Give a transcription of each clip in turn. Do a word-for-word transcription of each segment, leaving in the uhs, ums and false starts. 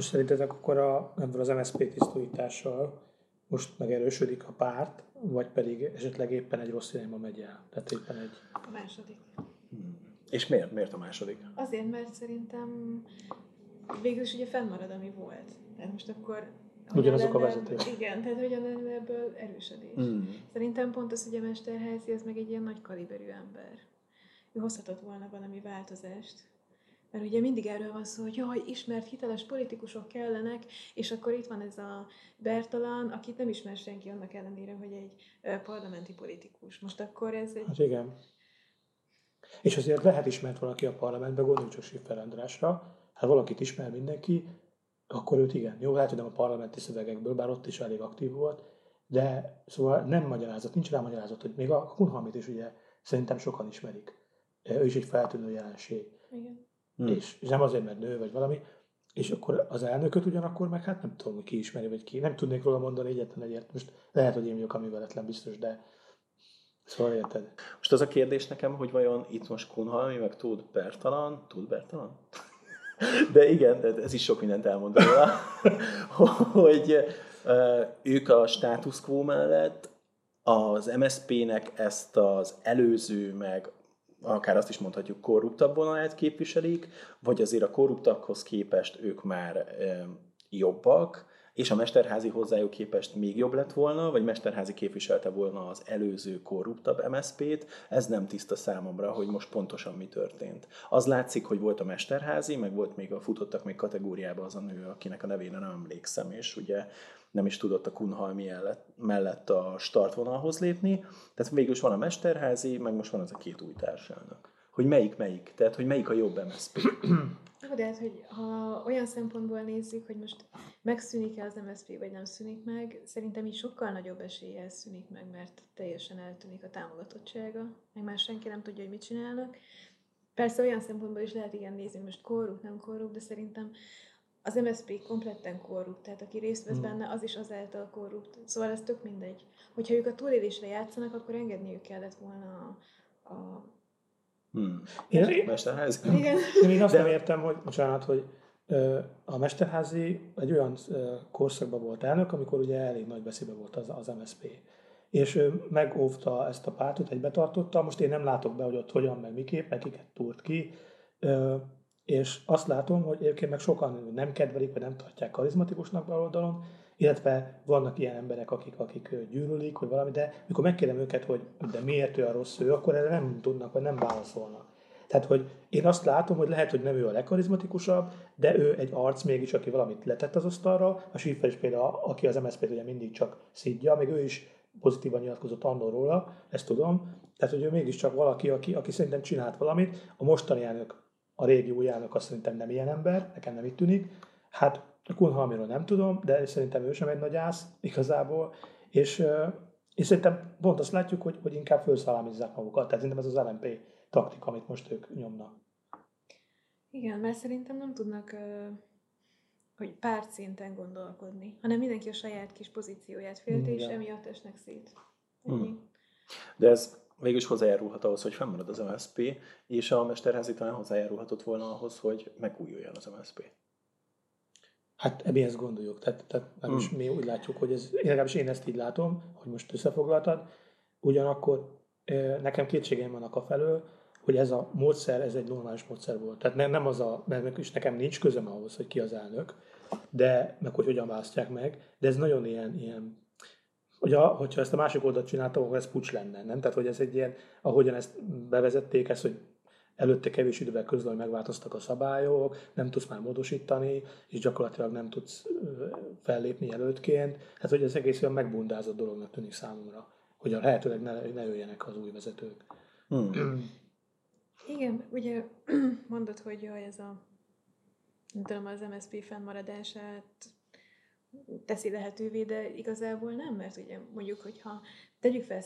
Most szerintetek akkor a, az em es zé pé tisztítással most megerősödik a párt, vagy pedig esetleg éppen egy rossz irányba megy el? Tehát éppen egy... A második. És miért? Miért a második? Azért, mert szerintem végül is ugye fennmarad, ami volt. Tehát most akkor... Ugyanazok a vezetők. Igen, tehát hogyan lenne ebből erősödés. Mm. Szerintem pont az, hogy a Mesterházy, ez meg egy ilyen nagy kaliberű ember. Ő hozhatott volna valami változást. Mert ugye mindig erről van szó, hogy jaj, ismert hiteles politikusok kellenek, és akkor itt van ez a Bertalan, akit nem ismer senki annak ellenére, hogy egy parlamenti politikus. Most akkor ez egy... Hát igen. És azért lehet ismert valaki a parlamentben, gondolj csak Schiffer Andrásra, hát valakit ismer mindenki, akkor őt igen. Jó, lehet, hogy nem a parlamenti szövegekből, bár ott is elég aktív volt, de szóval nem magyarázat, nincs rá magyarázat, hogy még a Kunhalmit is ugye szerintem sokan ismerik. Ő is egy feltűnő jelenség. Igen. Hmm. És, és nem azért, mert nő vagy valami, és akkor az elnököt ugyanakkor meg hát nem tudom, hogy ki ismeri, vagy ki. Nem tudnék róla mondani egyetlen egyet. Most lehet, hogy én vagyok a műveletlen biztos, de szóval érted. Most az a kérdés nekem, hogy vajon itt most Kunhalmi, meg tud Bertalan, tud Bertalan? De igen, de ez is sok mindent elmond róla, hogy ők a status quo mellett az em es zé pének ezt az előző, meg akár azt is mondhatjuk, korruptabb vonalát képviselik, vagy azért a korruptakhoz képest ők már jobbak, és a Mesterházy hozzájuk képest még jobb lett volna, vagy Mesterházy képviselte volna az előző korruptabb em es zé pét, ez nem tiszta számomra, hogy most pontosan mi történt. Az látszik, hogy volt a Mesterházy, meg volt még a futottak még kategóriába az a nő, akinek a nevére nem emlékszem, és ugye nem is tudott a Kunhalmi mellett a startvonalhoz lépni. Tehát végül is van a Mesterházy, meg most van az a két új társelnök. Hogy melyik melyik? Tehát, hogy melyik a jobb em es zé pé? Jó, de hát, hogy ha olyan szempontból nézzük, hogy most megszűnik-e az em es zé pé, vagy nem szűnik meg, szerintem így sokkal nagyobb eséllyel szűnik meg, mert teljesen eltűnik a támogatottsága, meg már senki nem tudja, hogy mit csinálnak. Persze olyan szempontból is lehet igen nézni, most korrupt, nem korrupt, de szerintem az em es zé pé kompletten korrupt, tehát aki részt vesz benne, az is azáltal korrupt. Szóval ez tök mindegy. Hogyha ők a túlélésre játszanak, akkor engedniük kellett volna a... a Hmm. Én, én, Mesterházy. Igen. Én azt nem értem, hogy, bocsánat, hogy a Mesterházy egy olyan korszakban volt elnök, amikor ugye elég nagy veszélyben volt az, az em es zé pé. És ő megóvta ezt a pártot, egy betartotta, most én nem látok be, hogy ott hogyan, meg miképp, meg kiket túrt ki. És azt látom, hogy egyébként meg sokan nem kedvelik, vagy nem tartják karizmatikusnak baloldalon, illetve vannak ilyen emberek, akik, akik gyűlölik, vagy valami, de mikor megkérdem őket, hogy de miért olyan rossz ő, akkor erre nem tudnak, vagy nem válaszolnak. Tehát, hogy én azt látom, hogy lehet, hogy nem ő a legkarizmatikusabb, de ő egy arc mégis, aki valamit letett az asztalra. A Schiffer is például, aki az em es zé pét ugye mindig csak szidja, még ő is pozitívan nyilatkozott annól róla, ezt tudom. Tehát, hogy ő mégiscsak valaki, aki, aki szerintem csinált valamit. A mostani elnök, a régi új elnök azt szerintem nem ilyen ember, nekem nem itt tűnik. Hát a Kunhalmiról nem tudom, de szerintem ő sem egy nagy ász igazából, és, és szerintem pont azt látjuk, hogy, hogy inkább fölszalámizzák magukat. Tehát szerintem ez az el em pé taktika, amit most ők nyomnak. Igen, mert szerintem nem tudnak, hogy párt szinten gondolkodni, hanem mindenki a saját kis pozícióját félti, és emiatt esnek szét. Hmm. De ez végülis hozzájárulhat ahhoz, hogy fennmarad az em es zé pé, és a Mesterházy talán hozzájárulhatott volna ahhoz, hogy megújuljon az em es zé pé. Hát ebben ezt gondoljuk, tehát, tehát nem is mi úgy látjuk, hogy ez, legalábbis én ezt így látom, hogy most összefoglaltad, ugyanakkor nekem kétségeim vannak afelől, hogy ez a módszer, ez egy normális módszer volt. Tehát nem, nem az a, mert is nekem nincs közöm ahhoz, hogy ki az elnök, de meg hogy hogyan választják meg, de ez nagyon ilyen, ilyen hogy a, hogyha ezt a másik oldalt csináltam, akkor ez pucs lenne, nem? Tehát, hogy ez egy ilyen, ahogyan ezt bevezették, ez, hogy előtte kevés idővel közül, hogy megváltoztak a szabályok, nem tudsz már módosítani, és gyakorlatilag nem tudsz fellépni jelöltként. Hát, hogy ez egész olyan megbundázott dolognak tűnik számomra, hogy a lehetőleg ne, ne jöjjenek az új vezetők. Hmm. Igen, ugye mondod, hogy jaj, ez a, nem tudom, az em es zé pé fennmaradását teszi lehetővé, de igazából nem, mert ugye mondjuk, hogyha tegyük fel,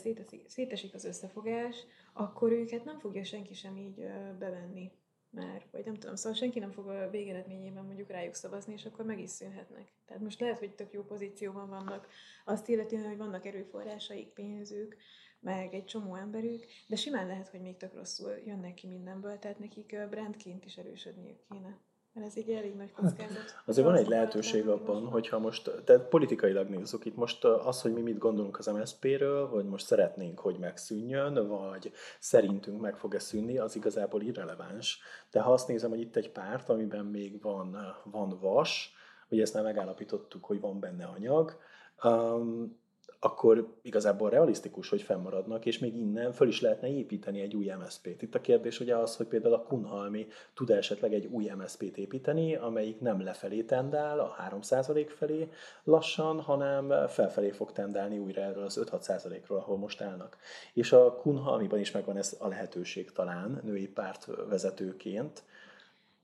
szétesik az összefogás, akkor őket nem fogja senki sem így bevenni már, vagy nem tudom, szóval senki nem fog a végeredményében mondjuk rájuk szavazni, és akkor meg is szűnhetnek. Tehát most lehet, hogy tök jó pozícióban vannak, azt illetően, hogy vannak erőforrásaik, pénzük, meg egy csomó emberük, de simán lehet, hogy még tök rosszul jönnek ki mindenből, tehát nekik brandként is erősödniük kéne. Mert ez így elég nagy kockázat. Azért van egy lehetőség abban, hogyha most, tehát politikailag nézzük, itt most az, hogy mi mit gondolunk az em es zé péről, vagy most szeretnénk, hogy megszűnjön, vagy szerintünk meg fog-e szűnni, az igazából irreleváns. De ha azt nézem, hogy itt egy párt, amiben még van, van vas, ugye ezt már megállapítottuk, hogy van benne anyag, um, akkor igazából realisztikus, hogy fennmaradnak, és még innen föl is lehetne építeni egy új em es zé pét. Itt a kérdés ugye az, hogy például a Kunhalmi tud esetleg egy új em es zé pét építeni, amelyik nem lefelé tendál, a három százalék felé lassan, hanem felfelé fog tendálni újra erről az öt-hat százalékról, ahol most állnak. És a Kunhalmiban is megvan ez a lehetőség talán, női párt vezetőként.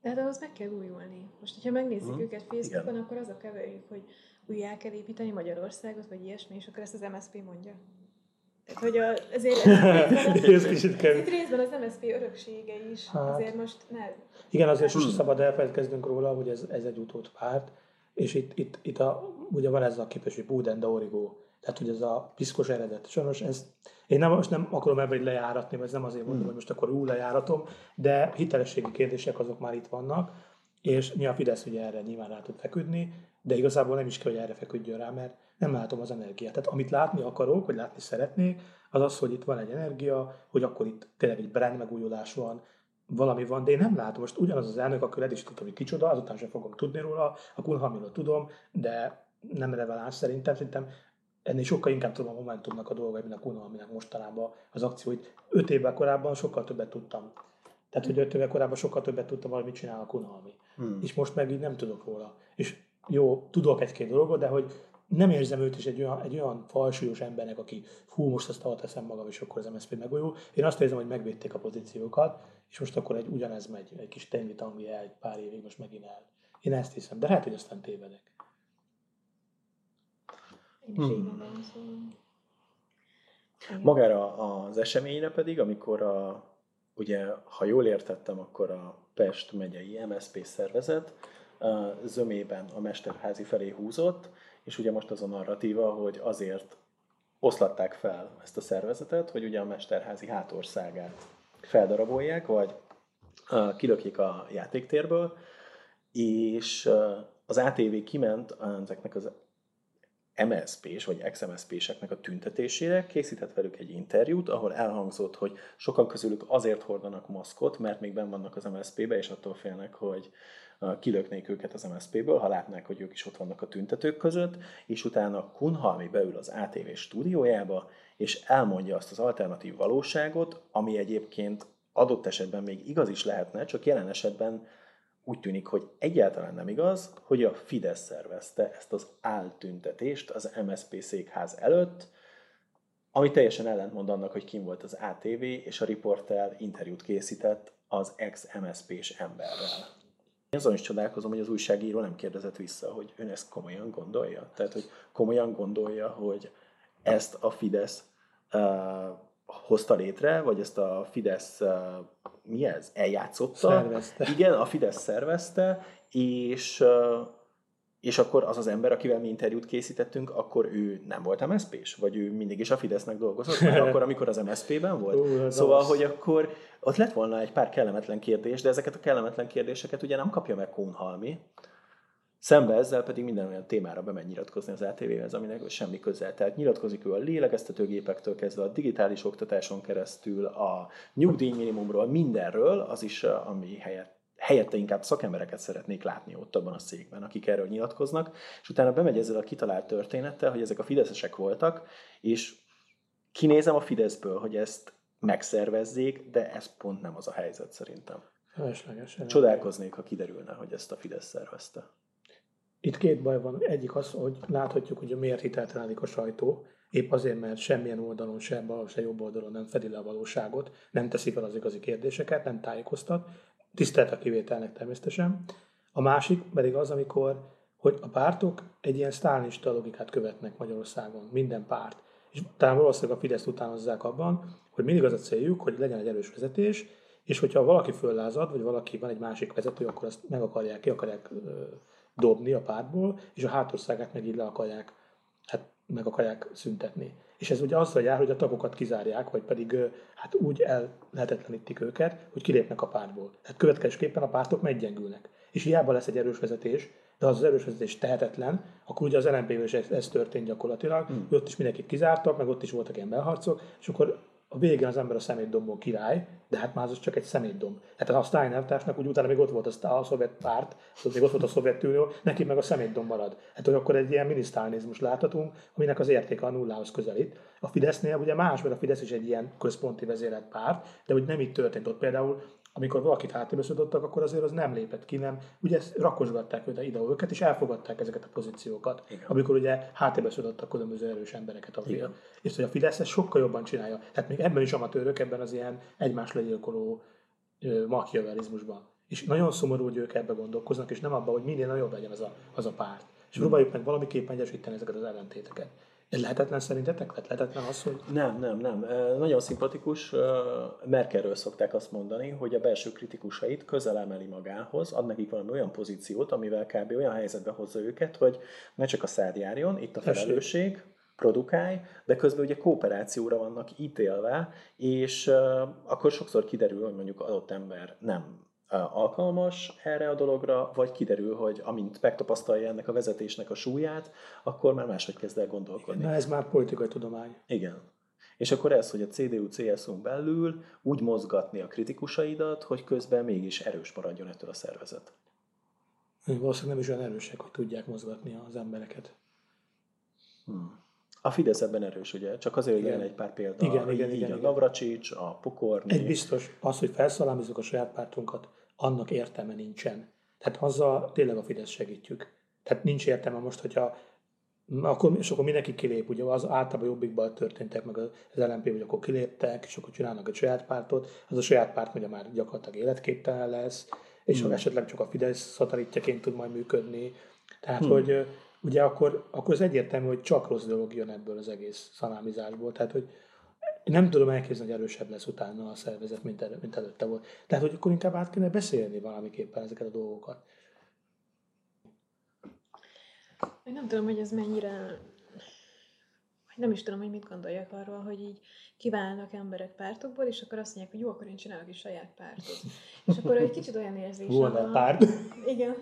De hát ahhoz meg kell újulni. Most, hogyha megnézzük hmm. őket Facebookon, igen, akkor az a keverjük, hogy újjá kell építeni Magyarországot, vagy ilyesmi, és akkor ezt az em es zé pé mondja. Tehát, hogy a, azért itt részben az em es zé pé öröksége is, hát, azért most ne... Igen, azért sosem szabad elfelejtkeznünk róla, hogy ez, ez egy utód párt, és itt, itt, itt a, ugye van ez a képes, hogy Buden de Origo, tehát hogy ez a piszkos eredet. Sajnos ezt én nem, most nem akarom ebben lejáratni, mert ez nem azért mondom, hogy most akkor úgy lejáratom, de hitelességi kérdések azok már itt vannak, és nyilván Fidesz ugye erre nyilván rá tud feküdni, de igazából nem is kell, hogy erre feküdjön rá, mert nem látom az energiát. Tehát amit látni akarok, vagy látni szeretnék, az az, hogy itt van egy energia, hogy akkor itt tényleg egy brand megújulás van, valami van, de én nem látom. Most ugyanaz az elnök, akkor eddig is tudtam, hogy kicsoda, azután sem fogom tudni róla, a Kunhalmiról tudom, de nem releváns szerintem, szerintem ennél sokkal inkább tudom a Momentumnak a dolgai, mint a Kunhalminak mostanában az akcióit. Öt évvel korábban sokkal többet tudtam. Tehát, hogy öt évvel korábban sokkal többet tudtam, valamit csinál a Kunhalmi. Hmm. És most meg így nem tudok róla. És jó, tudok egy-két dolgot, de hogy nem érzem őt is egy olyan, egy olyan falsúlyos embernek, aki hú, most azt ahol teszem magam, és akkor az em es zé pé megújul. Én azt érzem, hogy megvédték a pozíciókat, és most akkor egy ugyanez megy, egy kis tenyvit, ami el egy pár évig most megint el. Én ezt hiszem, de lehet, hogy aztán tévedek. Hmm. Magára az eseményre pedig, amikor a, ugye, ha jól értettem, akkor a Pest megyei em es zé pé szervezet zömében a Mesterházy felé húzott, és ugye most az a narratíva, hogy azért oszlatták fel ezt a szervezetet, hogy ugye a Mesterházy hátországát feldarabolják, vagy kilökjék a játéktérből, és az á té vé kiment ezeknek az em es zé pés vagy ex-em es zé péseknek a tüntetésére, készített velük egy interjút, ahol elhangzott, hogy sokan közülük azért hordanak maszkot, mert még benn vannak az em es zé pébe, és attól félnek, hogy kilöknék őket az em es zé péből, ha látnák, hogy ők is ott vannak a tüntetők között, és utána Kunhalmi beül az á té vé stúdiójába, és elmondja azt az alternatív valóságot, ami egyébként adott esetben még igaz is lehetne, csak jelen esetben úgy tűnik, hogy egyáltalán nem igaz, hogy a Fidesz szervezte ezt az áltüntetést az em es zé pé székház előtt, ami teljesen ellentmond annak, hogy kim volt az á té vé, és a riporter interjút készített az ex-em es zé pés emberrel. Én azon is csodálkozom, hogy az újságíró nem kérdezett vissza, hogy ön ezt komolyan gondolja. Tehát, hogy komolyan gondolja, hogy ezt a Fidesz uh, hozta létre, vagy ezt a Fidesz... Uh, mi ez? Eljátszotta. Szervezte. Igen, a Fidesz szervezte, és, és akkor az az ember, akivel mi interjút készítettünk, akkor ő nem volt em es zé pés, vagy ő mindig is a Fidesznek dolgozott, vagy akkor, amikor az em es zé pében volt. Ú, szóval, az. Hogy akkor ott lett volna egy pár kellemetlen kérdés, de ezeket a kellemetlen kérdéseket ugye nem kapja meg Kunhalmi. Szembe ezzel pedig minden olyan témára bemegy nyilatkozni az á té véhez, aminek semmi közel. Tehát nyilatkozik ő a lélegeztetőgépektől kezdve, a digitális oktatáson keresztül, a nyugdíjminimumról, mindenről, az is, ami helyett, helyette inkább szakembereket szeretnék látni ott abban a székben, akik erről nyilatkoznak, és utána bemegy ezzel a kitalált történettel, hogy ezek a fideszesek voltak, és kinézem a Fideszből, hogy ezt megszervezzék, de ez pont nem az a helyzet szerintem. Csodálkoznék, ha kiderülne, hogy ezt a Fidesz szervezte. Itt két baj van. Egyik az, hogy láthatjuk, hogy miért hiteltelenik a sajtó. Épp azért, mert semmilyen oldalon, sem bal, se jobb oldalon nem fedi le a valóságot, nem teszi fel az igazi kérdéseket, nem tájékoztat. Tisztelt a kivételnek természetesen. A másik pedig az, amikor hogy a pártok egy ilyen sztálinista logikát követnek Magyarországon, minden párt. És talán valószínűleg a Fideszt utánozzák abban, hogy mindig az a céljuk, hogy legyen egy erős vezetés, és hogyha valaki föllázad, vagy valaki van egy másik vezető, akkor azt meg akarják, ki akarják dobni a pártból, és a hátországát meg így le akarják, hát meg akarják szüntetni. És ez ugye azzal jár, hogy a tagokat kizárják, vagy pedig hát úgy ellehetetlenítik őket, hogy kilépnek a pártból. Tehát következésképpen a pártok meggyengülnek. És hiába lesz egy erős vezetés, de az az erős vezetés tehetetlen, akkor ugye az el em pé-vel is ez, ez történt gyakorlatilag, hmm. ott is mindenkit kizártak, meg ott is voltak ilyen belharcok, és akkor a végén az ember a szemétdombon király, de hát már az csak egy szemétdomb. Tehát a Sztálin-elvtársnak úgy utána még ott volt a, a szovjet párt, még ott volt a Szovjetunió, neki meg a szemétdomb marad. Hát hogy akkor egy ilyen minisztálnizmust láthatunk, aminek az értéke a nullához közelít. A Fidesznél ugye más, mert a Fidesz is egy ilyen központi vezérelt párt, de hogy nem így történt ott például, amikor valakit háttérbe szorítottak, akkor azért az nem lépett ki, nem. Ugye ezt rakosgatták ide őket, és elfogadták ezeket a pozíciókat, igen. Amikor ugye háttérbe szorítottak különböző erős embereket a fél. És hogy a Fidesz ezt sokkal jobban csinálja. Tehát még ebben is amatőrök, ebben az ilyen egymás legyilkoló machiavelizmusban. És nagyon szomorú, hogy ők ebbe gondolkoznak, és nem abban, hogy minél nagyobb legyen az a, az a párt. És hmm. próbáljuk meg valamiképpen egyesíteni ezeket az ellentéteket. Ez lehetetlen szerintetek? Lehetetlen az, hogy... Nem, nem, nem. Nagyon szimpatikus. Merkelről szokták azt mondani, hogy a belső kritikusait közel emeli magához, ad nekik valami olyan pozíciót, amivel kb. Olyan helyzetbe hozza őket, hogy ne csak a szád járjon, itt a felelősség, produkálj, de közben ugye kooperációra vannak ítélve, és akkor sokszor kiderül, hogy mondjuk adott ember nem alkalmas erre a dologra, vagy kiderül, hogy amint megtapasztalja ennek a vezetésnek a súlyát, akkor már máshogy kezd el gondolkodni. Na ez már politikai tudomány. Igen. És akkor ez, hogy a cé dé u cé es u-n belül úgy mozgatni a kritikusaidat, hogy közben mégis erős maradjon ettől a szervezet. Valószínűleg nem is olyan erősek, hogy tudják mozgatni az embereket. Hmm. A Fidesz ebben erős, ugye? Csak azért igen. igen egy pár példa. Igen, igen, igen, igen. A Navracsics, a Pukorni. Egy biztos, az, hogy felszalámizunk a saját pártunkat, annak értelme nincsen. Tehát azzal tényleg a Fidesz segítjük. Tehát nincs értelme most, hogyha akkor, és akkor mindenki kilép, ugye az általában jobbikban történtek, meg az el em pé, hogy akkor kiléptek, és akkor csinálnak egy saját pártot, az a saját párt ugye már gyakorlatilag életképtelen lesz, és hmm. esetleg csak a Fidesz szatellitjeként tud majd működni. Tehát, hmm. hogy ugye akkor, akkor az egyértelmű, hogy csak rossz dolog jön ebből az egész szalámizásból. Tehát, hogy nem tudom elképzelni, hogy erősebb lesz utána a szervezet, mint, elő, mint előtte volt. Tehát, hogy akkor inkább át kéne beszélni valamiképpen ezeket a dolgokat. Én nem tudom, hogy ez mennyire... Nem is tudom, hogy mit gondoljak arról, hogy így kiválnak emberek pártokból, és akkor azt mondják, hogy jó, akkor én csinálok is saját pártot. És akkor egy kicsit olyan érzésem van... Volna párt. Igen.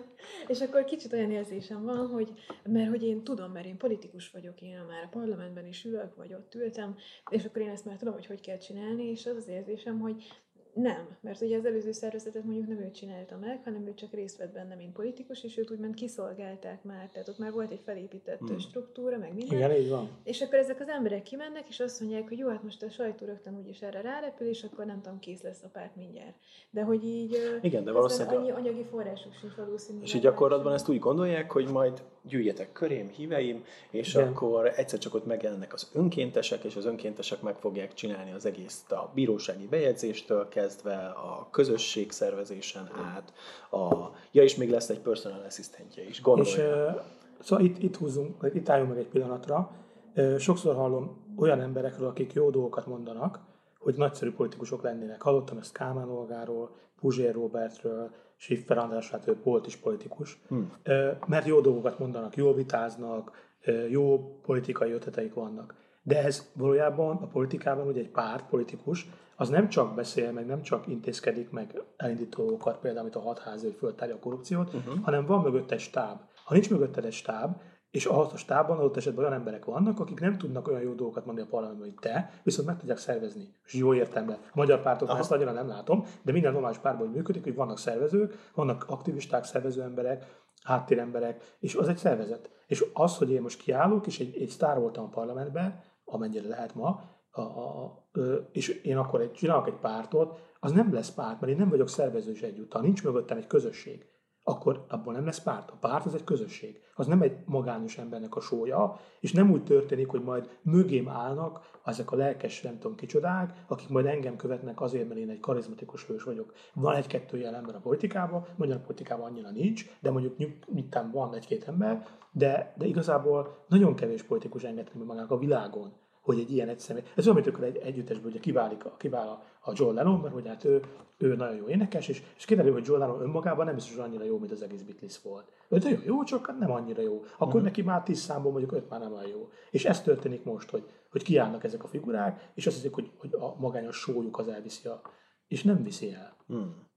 És akkor kicsit olyan érzésem van, hogy mert hogy én tudom, mert én politikus vagyok, én már a parlamentben is ülök, vagy ott ültem, és akkor én ezt már tudom, hogy hogy kell csinálni, és az az érzésem, hogy nem, mert ugye az előző szervezetet mondjuk nem ő csinálta meg, hanem ő csak részt vett benne, mint politikus, és őt úgymond kiszolgálták már, tehát ott már volt egy felépített hmm. struktúra, meg minden. Igen, így van. És akkor ezek az emberek kimennek, és azt mondják, hogy jó, hát most a sajtó rögtön úgyis erre rárepül, és akkor nem tudom, kész lesz a párt mindjárt. De hogy így igen, de valószínűleg annyi anyagi forrásuk sincs valószínűleg. És így gyakorlatban ezt úgy gondolják, hogy majd gyűjjetek körém, híveim, és igen. Akkor egyszer csak ott megjelennek az önkéntesek, és az önkéntesek meg fogják csinálni az egész a bírósági bejegyzéstől kezdve a közösség szervezésen át, a, ja és még lesz egy personal assistentje is, gondolja. És, uh, szóval itt, itt húzunk, itt álljunk meg egy pillanatra. Uh, sokszor hallom olyan emberekről, akik jó dolgokat mondanak, hogy nagyszerű politikusok lennének. Hallottam ezt Kálmán Olgáról, Puzsér Róbertről, Schiffer András, hát ő volt is politikus. Hmm. Uh, mert jó dolgokat mondanak, jól vitáznak, uh, jó politikai ötleteik vannak. De ez valójában a politikában ugye egy párt, politikus, az nem csak beszél, meg nem csak intézkedik meg elindítókat, például, amit a Hadházy, hogy föltárja a korrupciót, uh-huh. hanem van mögötte egy stáb. Ha nincs mögötte egy stáb, és ahhoz a stábban adott esetben olyan emberek vannak, akik nem tudnak olyan jó dolgokat mondani a parlamentben, hogy te, viszont meg tudják szervezni. És jó értelemben. A magyar pártoknál ezt annyira nem látom, de minden normális pártban működik, hogy vannak szervezők, vannak aktivisták, szervező emberek, háttéremberek, és az egy szervezet. És az, hogy én most kiállok, és egy, egy sztár voltam a parlamentben, amennyire lehet ma, a, a, a, és én akkor egy, csinálok egy pártot, az nem lesz párt, mert én nem vagyok szervező is egyúttal, nincs mögöttem egy közösség, akkor abból nem lesz párt. A párt az egy közösség, az nem egy magányos embernek a sója, és nem úgy történik, hogy majd mögém állnak ezek a lelkes, nem tudom kicsodák, akik majd engem követnek azért, mert én egy karizmatikus hős vagyok. Van egy-kettő ilyen ember a politikában, magyar politikában annyira nincs, de mondjuk nyitán van egy-két ember, de, de igazából nagyon kevés politikus engedni magának a világon. hogy egy ilyen egy személy. Ez olyan, mint akkor egy együttesből ugye kiválik a, kivál a, a John Lennon, mert hogy hát ő, ő nagyon jó énekes, és, és kiderül, hogy John Lennon önmagában nem biztos, hogy annyira jó, mint az egész Beatles volt. Ő nagyon jó, csak nem annyira jó. Akkor uh-huh. neki már tíz számból mondjuk öt már nem olyan jó. És ez történik most, hogy, hogy kiállnak ezek a figurák, és azt hiszik, hogy, hogy a magányos sójuk az elviszi a, és nem viszi el. Hmm.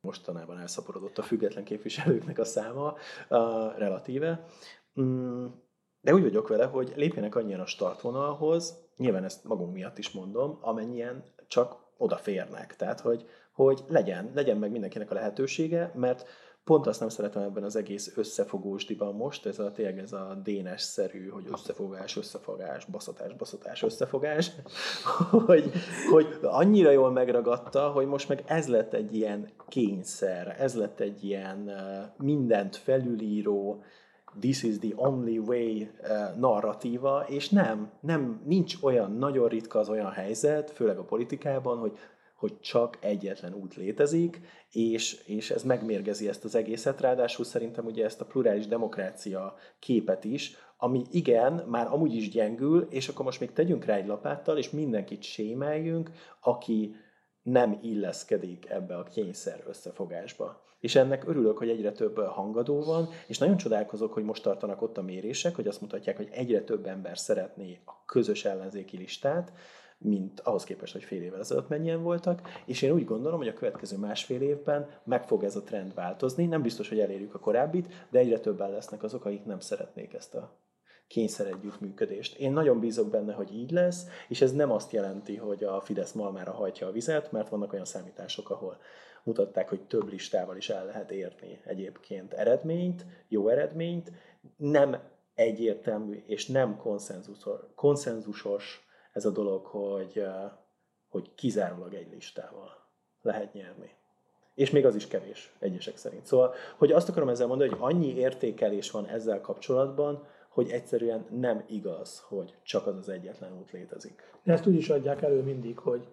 Mostanában elszaporodott a független képviselőknek a száma, a relatíve. De úgy vagyok vele, hogy lépjenek annyian a startvonalhoz, nyilván ezt magunk miatt is mondom, amennyien csak odaférnek. Tehát, hogy, hogy legyen, legyen meg mindenkinek a lehetősége, mert pont azt nem szeretem ebben az egész összefogósdiban most, ez a tényleg ez a dénes-szerű, hogy összefogás, összefogás, baszatás, baszatás, összefogás, hogy, hogy annyira jól megragadta, hogy most meg ez lett egy ilyen kényszer, ez lett egy ilyen mindent felülíró, this is the only way uh, narratíva, és nem, nem, nincs olyan, nagyon ritka az olyan helyzet, főleg a politikában, hogy hogy csak egyetlen út létezik, és, és ez megmérgezi ezt az egészet, ráadásul szerintem ugye ezt a plurális demokrácia képet is, ami igen, már amúgy is gyengül, és akkor most még tegyünk rá egy lapáttal, és mindenkit sémeljünk, aki nem illeszkedik ebbe a kényszer összefogásba. És ennek örülök, hogy egyre több hangadó van, és nagyon csodálkozok, hogy most tartanak ott a mérések, hogy azt mutatják, hogy egyre több ember szeretné a közös ellenzéki listát, mint ahhoz képest, hogy fél évvel ezelőtt mennyien voltak, és én úgy gondolom, hogy a következő másfél évben meg fog ez a trend változni, nem biztos, hogy elérjük a korábbit, de egyre többen lesznek azok, akik nem szeretnék ezt a kényszer együttműködést. Én nagyon bízok benne, hogy így lesz, és ez nem azt jelenti, hogy a Fidesz malmára hajtja a vizet, mert vannak olyan számítások, ahol mutatták, hogy több listával is el lehet érni egyébként eredményt, jó eredményt, nem egyértelmű és nem konszenzusos ez a dolog, hogy, hogy kizárólag egy listával lehet nyerni. És még az is kevés, egyesek szerint. Szóval, hogy azt akarom ezzel mondani, hogy annyi értékelés van ezzel kapcsolatban, hogy egyszerűen nem igaz, hogy csak az az egyetlen út létezik. De ezt úgy is adják elő mindig, hogy,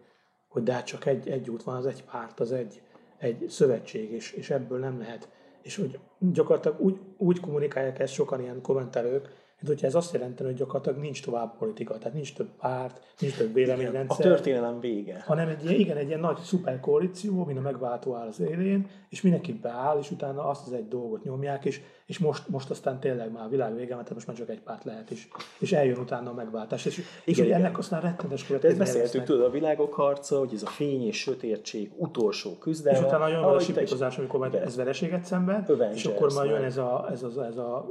hogy de hát csak egy, egy út van, az egy párt, az egy, egy szövetség, és, és ebből nem lehet. És hogy gyakorlatilag úgy, úgy kommunikálják ezt sokan ilyen kommentelők, mint hogyha ez azt jelenti, hogy gyakorlatilag nincs tovább politika, tehát nincs több párt, nincs több véleményrendszer. A történelem vége. Hanem egy ilyen, igen, egy ilyen nagy szuperkoalíció, mint a Megváltó áll az élén, és mindenki beáll, és utána azt az egy dolgot nyomják, és, és most, most aztán tényleg már a világ vége, mert most már csak egy párt lehet is, és eljön utána a megváltás. És, igen, és igen. Ennek aztán rettenetes következménye. Beszéltük, tudod, a világok harca, hogy ez a fény és sötétség utolsó küzdelme. És utána jön a sípítozás, amikor már ez vereséget szemben, és akkor már jön ez a, ez a, ez a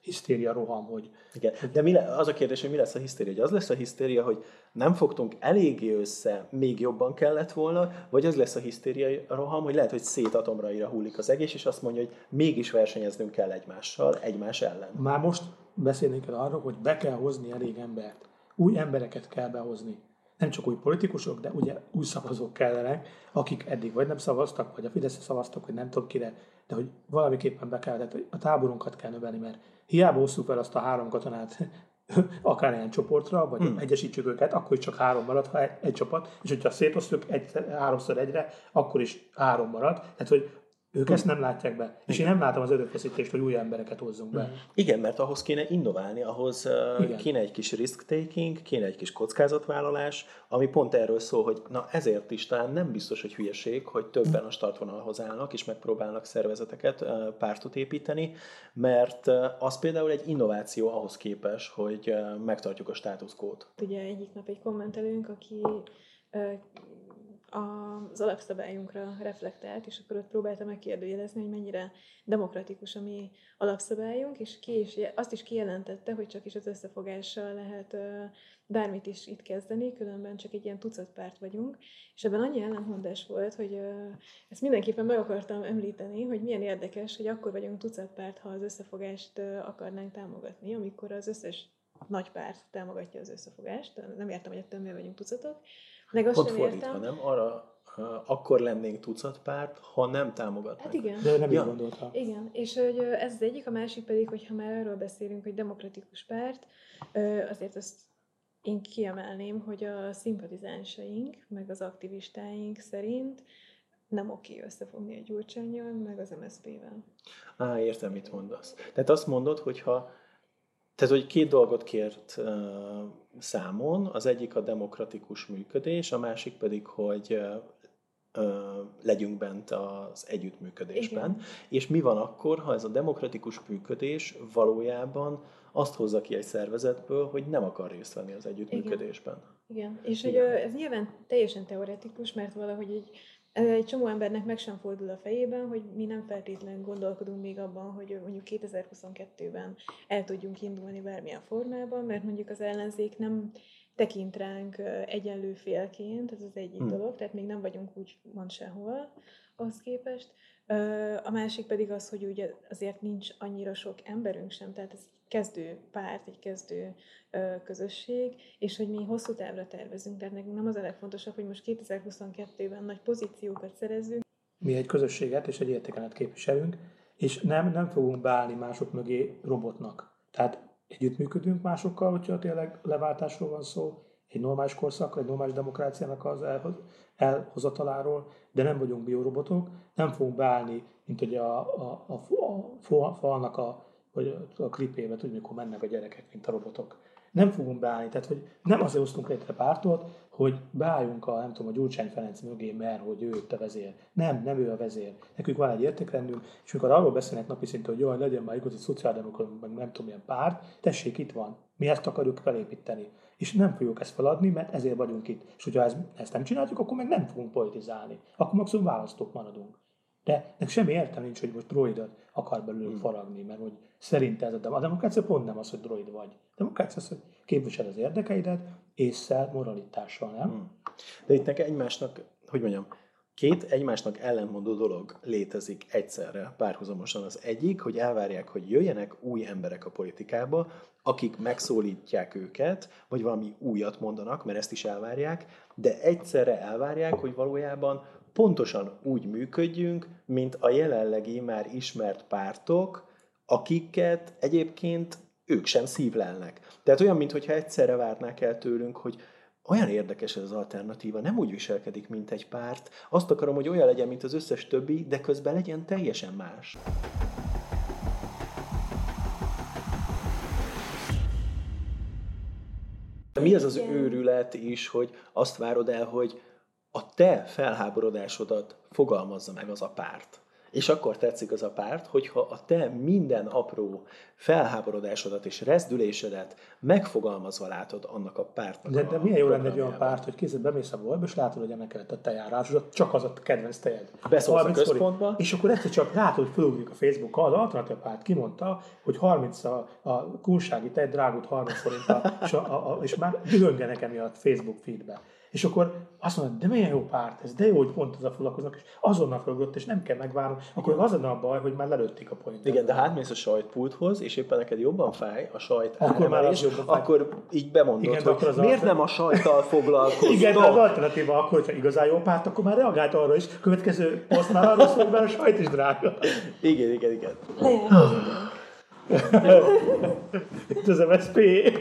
hisztéria roham, hogy... Igen. De mi le, az a kérdés, hogy mi lesz a hisztéria? Hogy az lesz a hisztéria, hogy nem fogtunk eléggé össze, még jobban kellett volna, vagy az lesz a hisztéria roham, hogy lehet, hogy szét atomraira hullik az egész, és azt mondja, hogy mégis versenyeznünk kell egymással, egymás ellen. Már most beszélnénk el arról, hogy be kell hozni elég embert. Új embereket kell behozni. Nem csak új politikusok, de ugye új szavazók kellenek, akik eddig vagy nem szavaztak, vagy a Fideszre szavaztak, vagy nem tudom kire, de hogy valamiképpen be kell, tehát a táborunkat kell növelni, mert hiába osszuk fel azt a három katonát akár ilyen csoportra, vagy hmm. egyesítsük őket, akkor is csak három marad, ha egy, egy csapat, és hogyha szétosztjuk egy, háromszor egyre, akkor is három marad, tehát hogy ők hmm. ezt nem látják be. Igen. És én nem látom az erőfeszítést, hogy új embereket hozzunk be. Igen, mert ahhoz kéne innoválni, ahhoz uh, kéne egy kis risk-taking, kéne egy kis kockázatvállalás, ami pont erről szól, hogy na ezért is talán nem biztos, hogy hülyeség, hogy többen a startvonalhoz állnak, és megpróbálnak szervezeteket, uh, pártot építeni, mert uh, az például egy innováció ahhoz képes, hogy uh, megtartjuk a státuszkót. Ugye egyik nap egy kommentelőnk, aki... Uh, az alapszabályunkra reflektált, és akkor ott próbálta megkérdőjelezni, hogy mennyire demokratikus a mi alapszabályunk, és ki is, azt is kijelentette, hogy csak is az összefogással lehet bármit is itt kezdeni, különben csak egy ilyen tucat párt vagyunk, és ebben annyi ellentmondás volt, hogy ezt mindenképpen meg akartam említeni, hogy milyen érdekes, hogy akkor vagyunk tucat párt, ha az összefogást akarnánk támogatni, amikor az összes nagy párt támogatja az összefogást, nem értem, hogy ettől miért vagyunk tucatok. Meg azt pont fordítva, értem. Nem? Arra akkor lennénk tucat párt, ha nem támogatnak. Hát igen. De nem ja. így gondoltam. Igen, és hogy ez az egyik, a másik pedig, hogyha már arról beszélünk, hogy demokratikus párt, azért azt én kiemelném, hogy a szimpatizánsaink, meg az aktivistáink szerint nem oké összefogni a Gyurcsánnyal, meg az em es zé pé-vel. Á, értem, mit mondasz. Tehát azt mondod, hogyha Tehát, hogy két dolgot kért uh, számon, az egyik a demokratikus működés, a másik pedig, hogy uh, legyünk bent az együttműködésben. Igen. És mi van akkor, ha ez a demokratikus működés valójában azt hozza ki egy szervezetből, hogy nem akar részt venni az együttműködésben? Igen, és Igen. hogy ez nyilván teljesen teoretikus, mert valahogy így egy csomó embernek meg sem fordul a fejében, hogy mi nem feltétlenül gondolkodunk még abban, hogy mondjuk kétezer-huszonkettőben el tudjunk indulni bármilyen formában, mert mondjuk az ellenzék nem tekint ránk egyenlő félként, ez az egyik hmm. dolog, tehát még nem vagyunk úgymond sehol ahhoz képest. A másik pedig az, hogy ugye azért nincs annyira sok emberünk sem, tehát ez egy kezdő párt, egy kezdő közösség, és hogy mi hosszú távra tervezünk, tehát nekünk nem az a legfontosabb, hogy most kétezer-huszonkettőben nagy pozíciókat szerezzünk. Mi egy közösséget és egy értékenet képviselünk, és nem, nem fogunk beállni mások mögé robotnak. Tehát együttműködünk másokkal, hogyha tényleg leváltásról van szó, egy normális korszak, egy normális demokráciának az elhozataláról, de nem vagyunk biorobotok, nem fogunk beállni, mint ugye a, a, a, a falnak a, vagy a klipébe, tudjuk, mikor mennek a gyerekek, mint a robotok. Nem fogunk beállni, tehát hogy nem azért osztunk létre pártot, hogy beálljunk a, nem tudom, a Gyurcsány Ferenc mögé, mert hogy ő itt a vezér. Nem, nem ő a vezér. Nekünk van egy értékrendünk, és amikor arról beszélnek napi szinten, hogy jaj, legyen már igazi szociáldemokrata, meg nem tudom milyen párt, tessék, itt van. Mi ezt akarjuk felépíteni. És nem fogjuk ezt feladni, mert ezért vagyunk itt. És hogyha ezt nem csináljuk, akkor meg nem fogunk politizálni. Akkor maximum választók maradunk. De nek semmi értelme nincs, hogy most droidot akar belőlünk hmm. faragni, mert hogy szerint ez a, dem- a demokrácia pont nem az, hogy droid vagy. A demokrácia az, hogy képvisel az érdekeidet, ésszel, moralitással, nem? Hmm. De itt nekem egymásnak, hogy mondjam, két egymásnak ellenmondó dolog létezik egyszerre párhuzamosan. Az egyik, hogy elvárják, hogy jöjjenek új emberek a politikába, akik megszólítják őket, vagy valami újat mondanak, mert ezt is elvárják, de egyszerre elvárják, hogy valójában pontosan úgy működjünk, mint a jelenlegi már ismert pártok, akiket egyébként ők sem szívlelnek. Tehát olyan, mintha egyszerre várnák el tőlünk, hogy olyan érdekes ez az alternatíva, nem úgy viselkedik, mint egy párt. Azt akarom, hogy olyan legyen, mint az összes többi, de közben legyen teljesen más. Mi az az őrület is, hogy azt várod el, hogy a te felháborodásodat fogalmazza meg az a párt. És akkor tetszik az a párt, hogyha a te minden apró felháborodásodat és rezdülésedet megfogalmazva látod annak a pártnak. De, de milyen jó lenne egy olyan párt, hogy kézzel bemész a boltba, és látod, hogy ennek kellett a tejárásodat, csak az a kedvenc tejed. Beszólsz a központba. És akkor egyszer csak látod, hogy fölugrik a Facebookon, az alternatív párt kimondta, hogy harminc a, a kunsági tej drágult harminc forinttal, és, a, a, a, és már dülöngenek emiatt Facebook feedbe. És akkor azt mondod, de milyen jó párt ez, de jó, hogy pont azzal foglalkoznak, és azonnal foglalkozott, és nem kell megvárni, akkor igen. Az lenne a baj, hogy már lelőtték a pointot. Igen, de hátmész a sajtpulthoz, és éppen neked jobban fáj a sajt áremelés, akkor így bemondod, igen, hogy akkor miért alter... nem a sajttal foglalkoztok? Igen, de az alternatíva akkor, hogyha igazán jó párt, akkor már reagált arra is, következő poszt már arra szól, mert a sajt is drága. Igen, igen, igen. Itt az em es zé pé.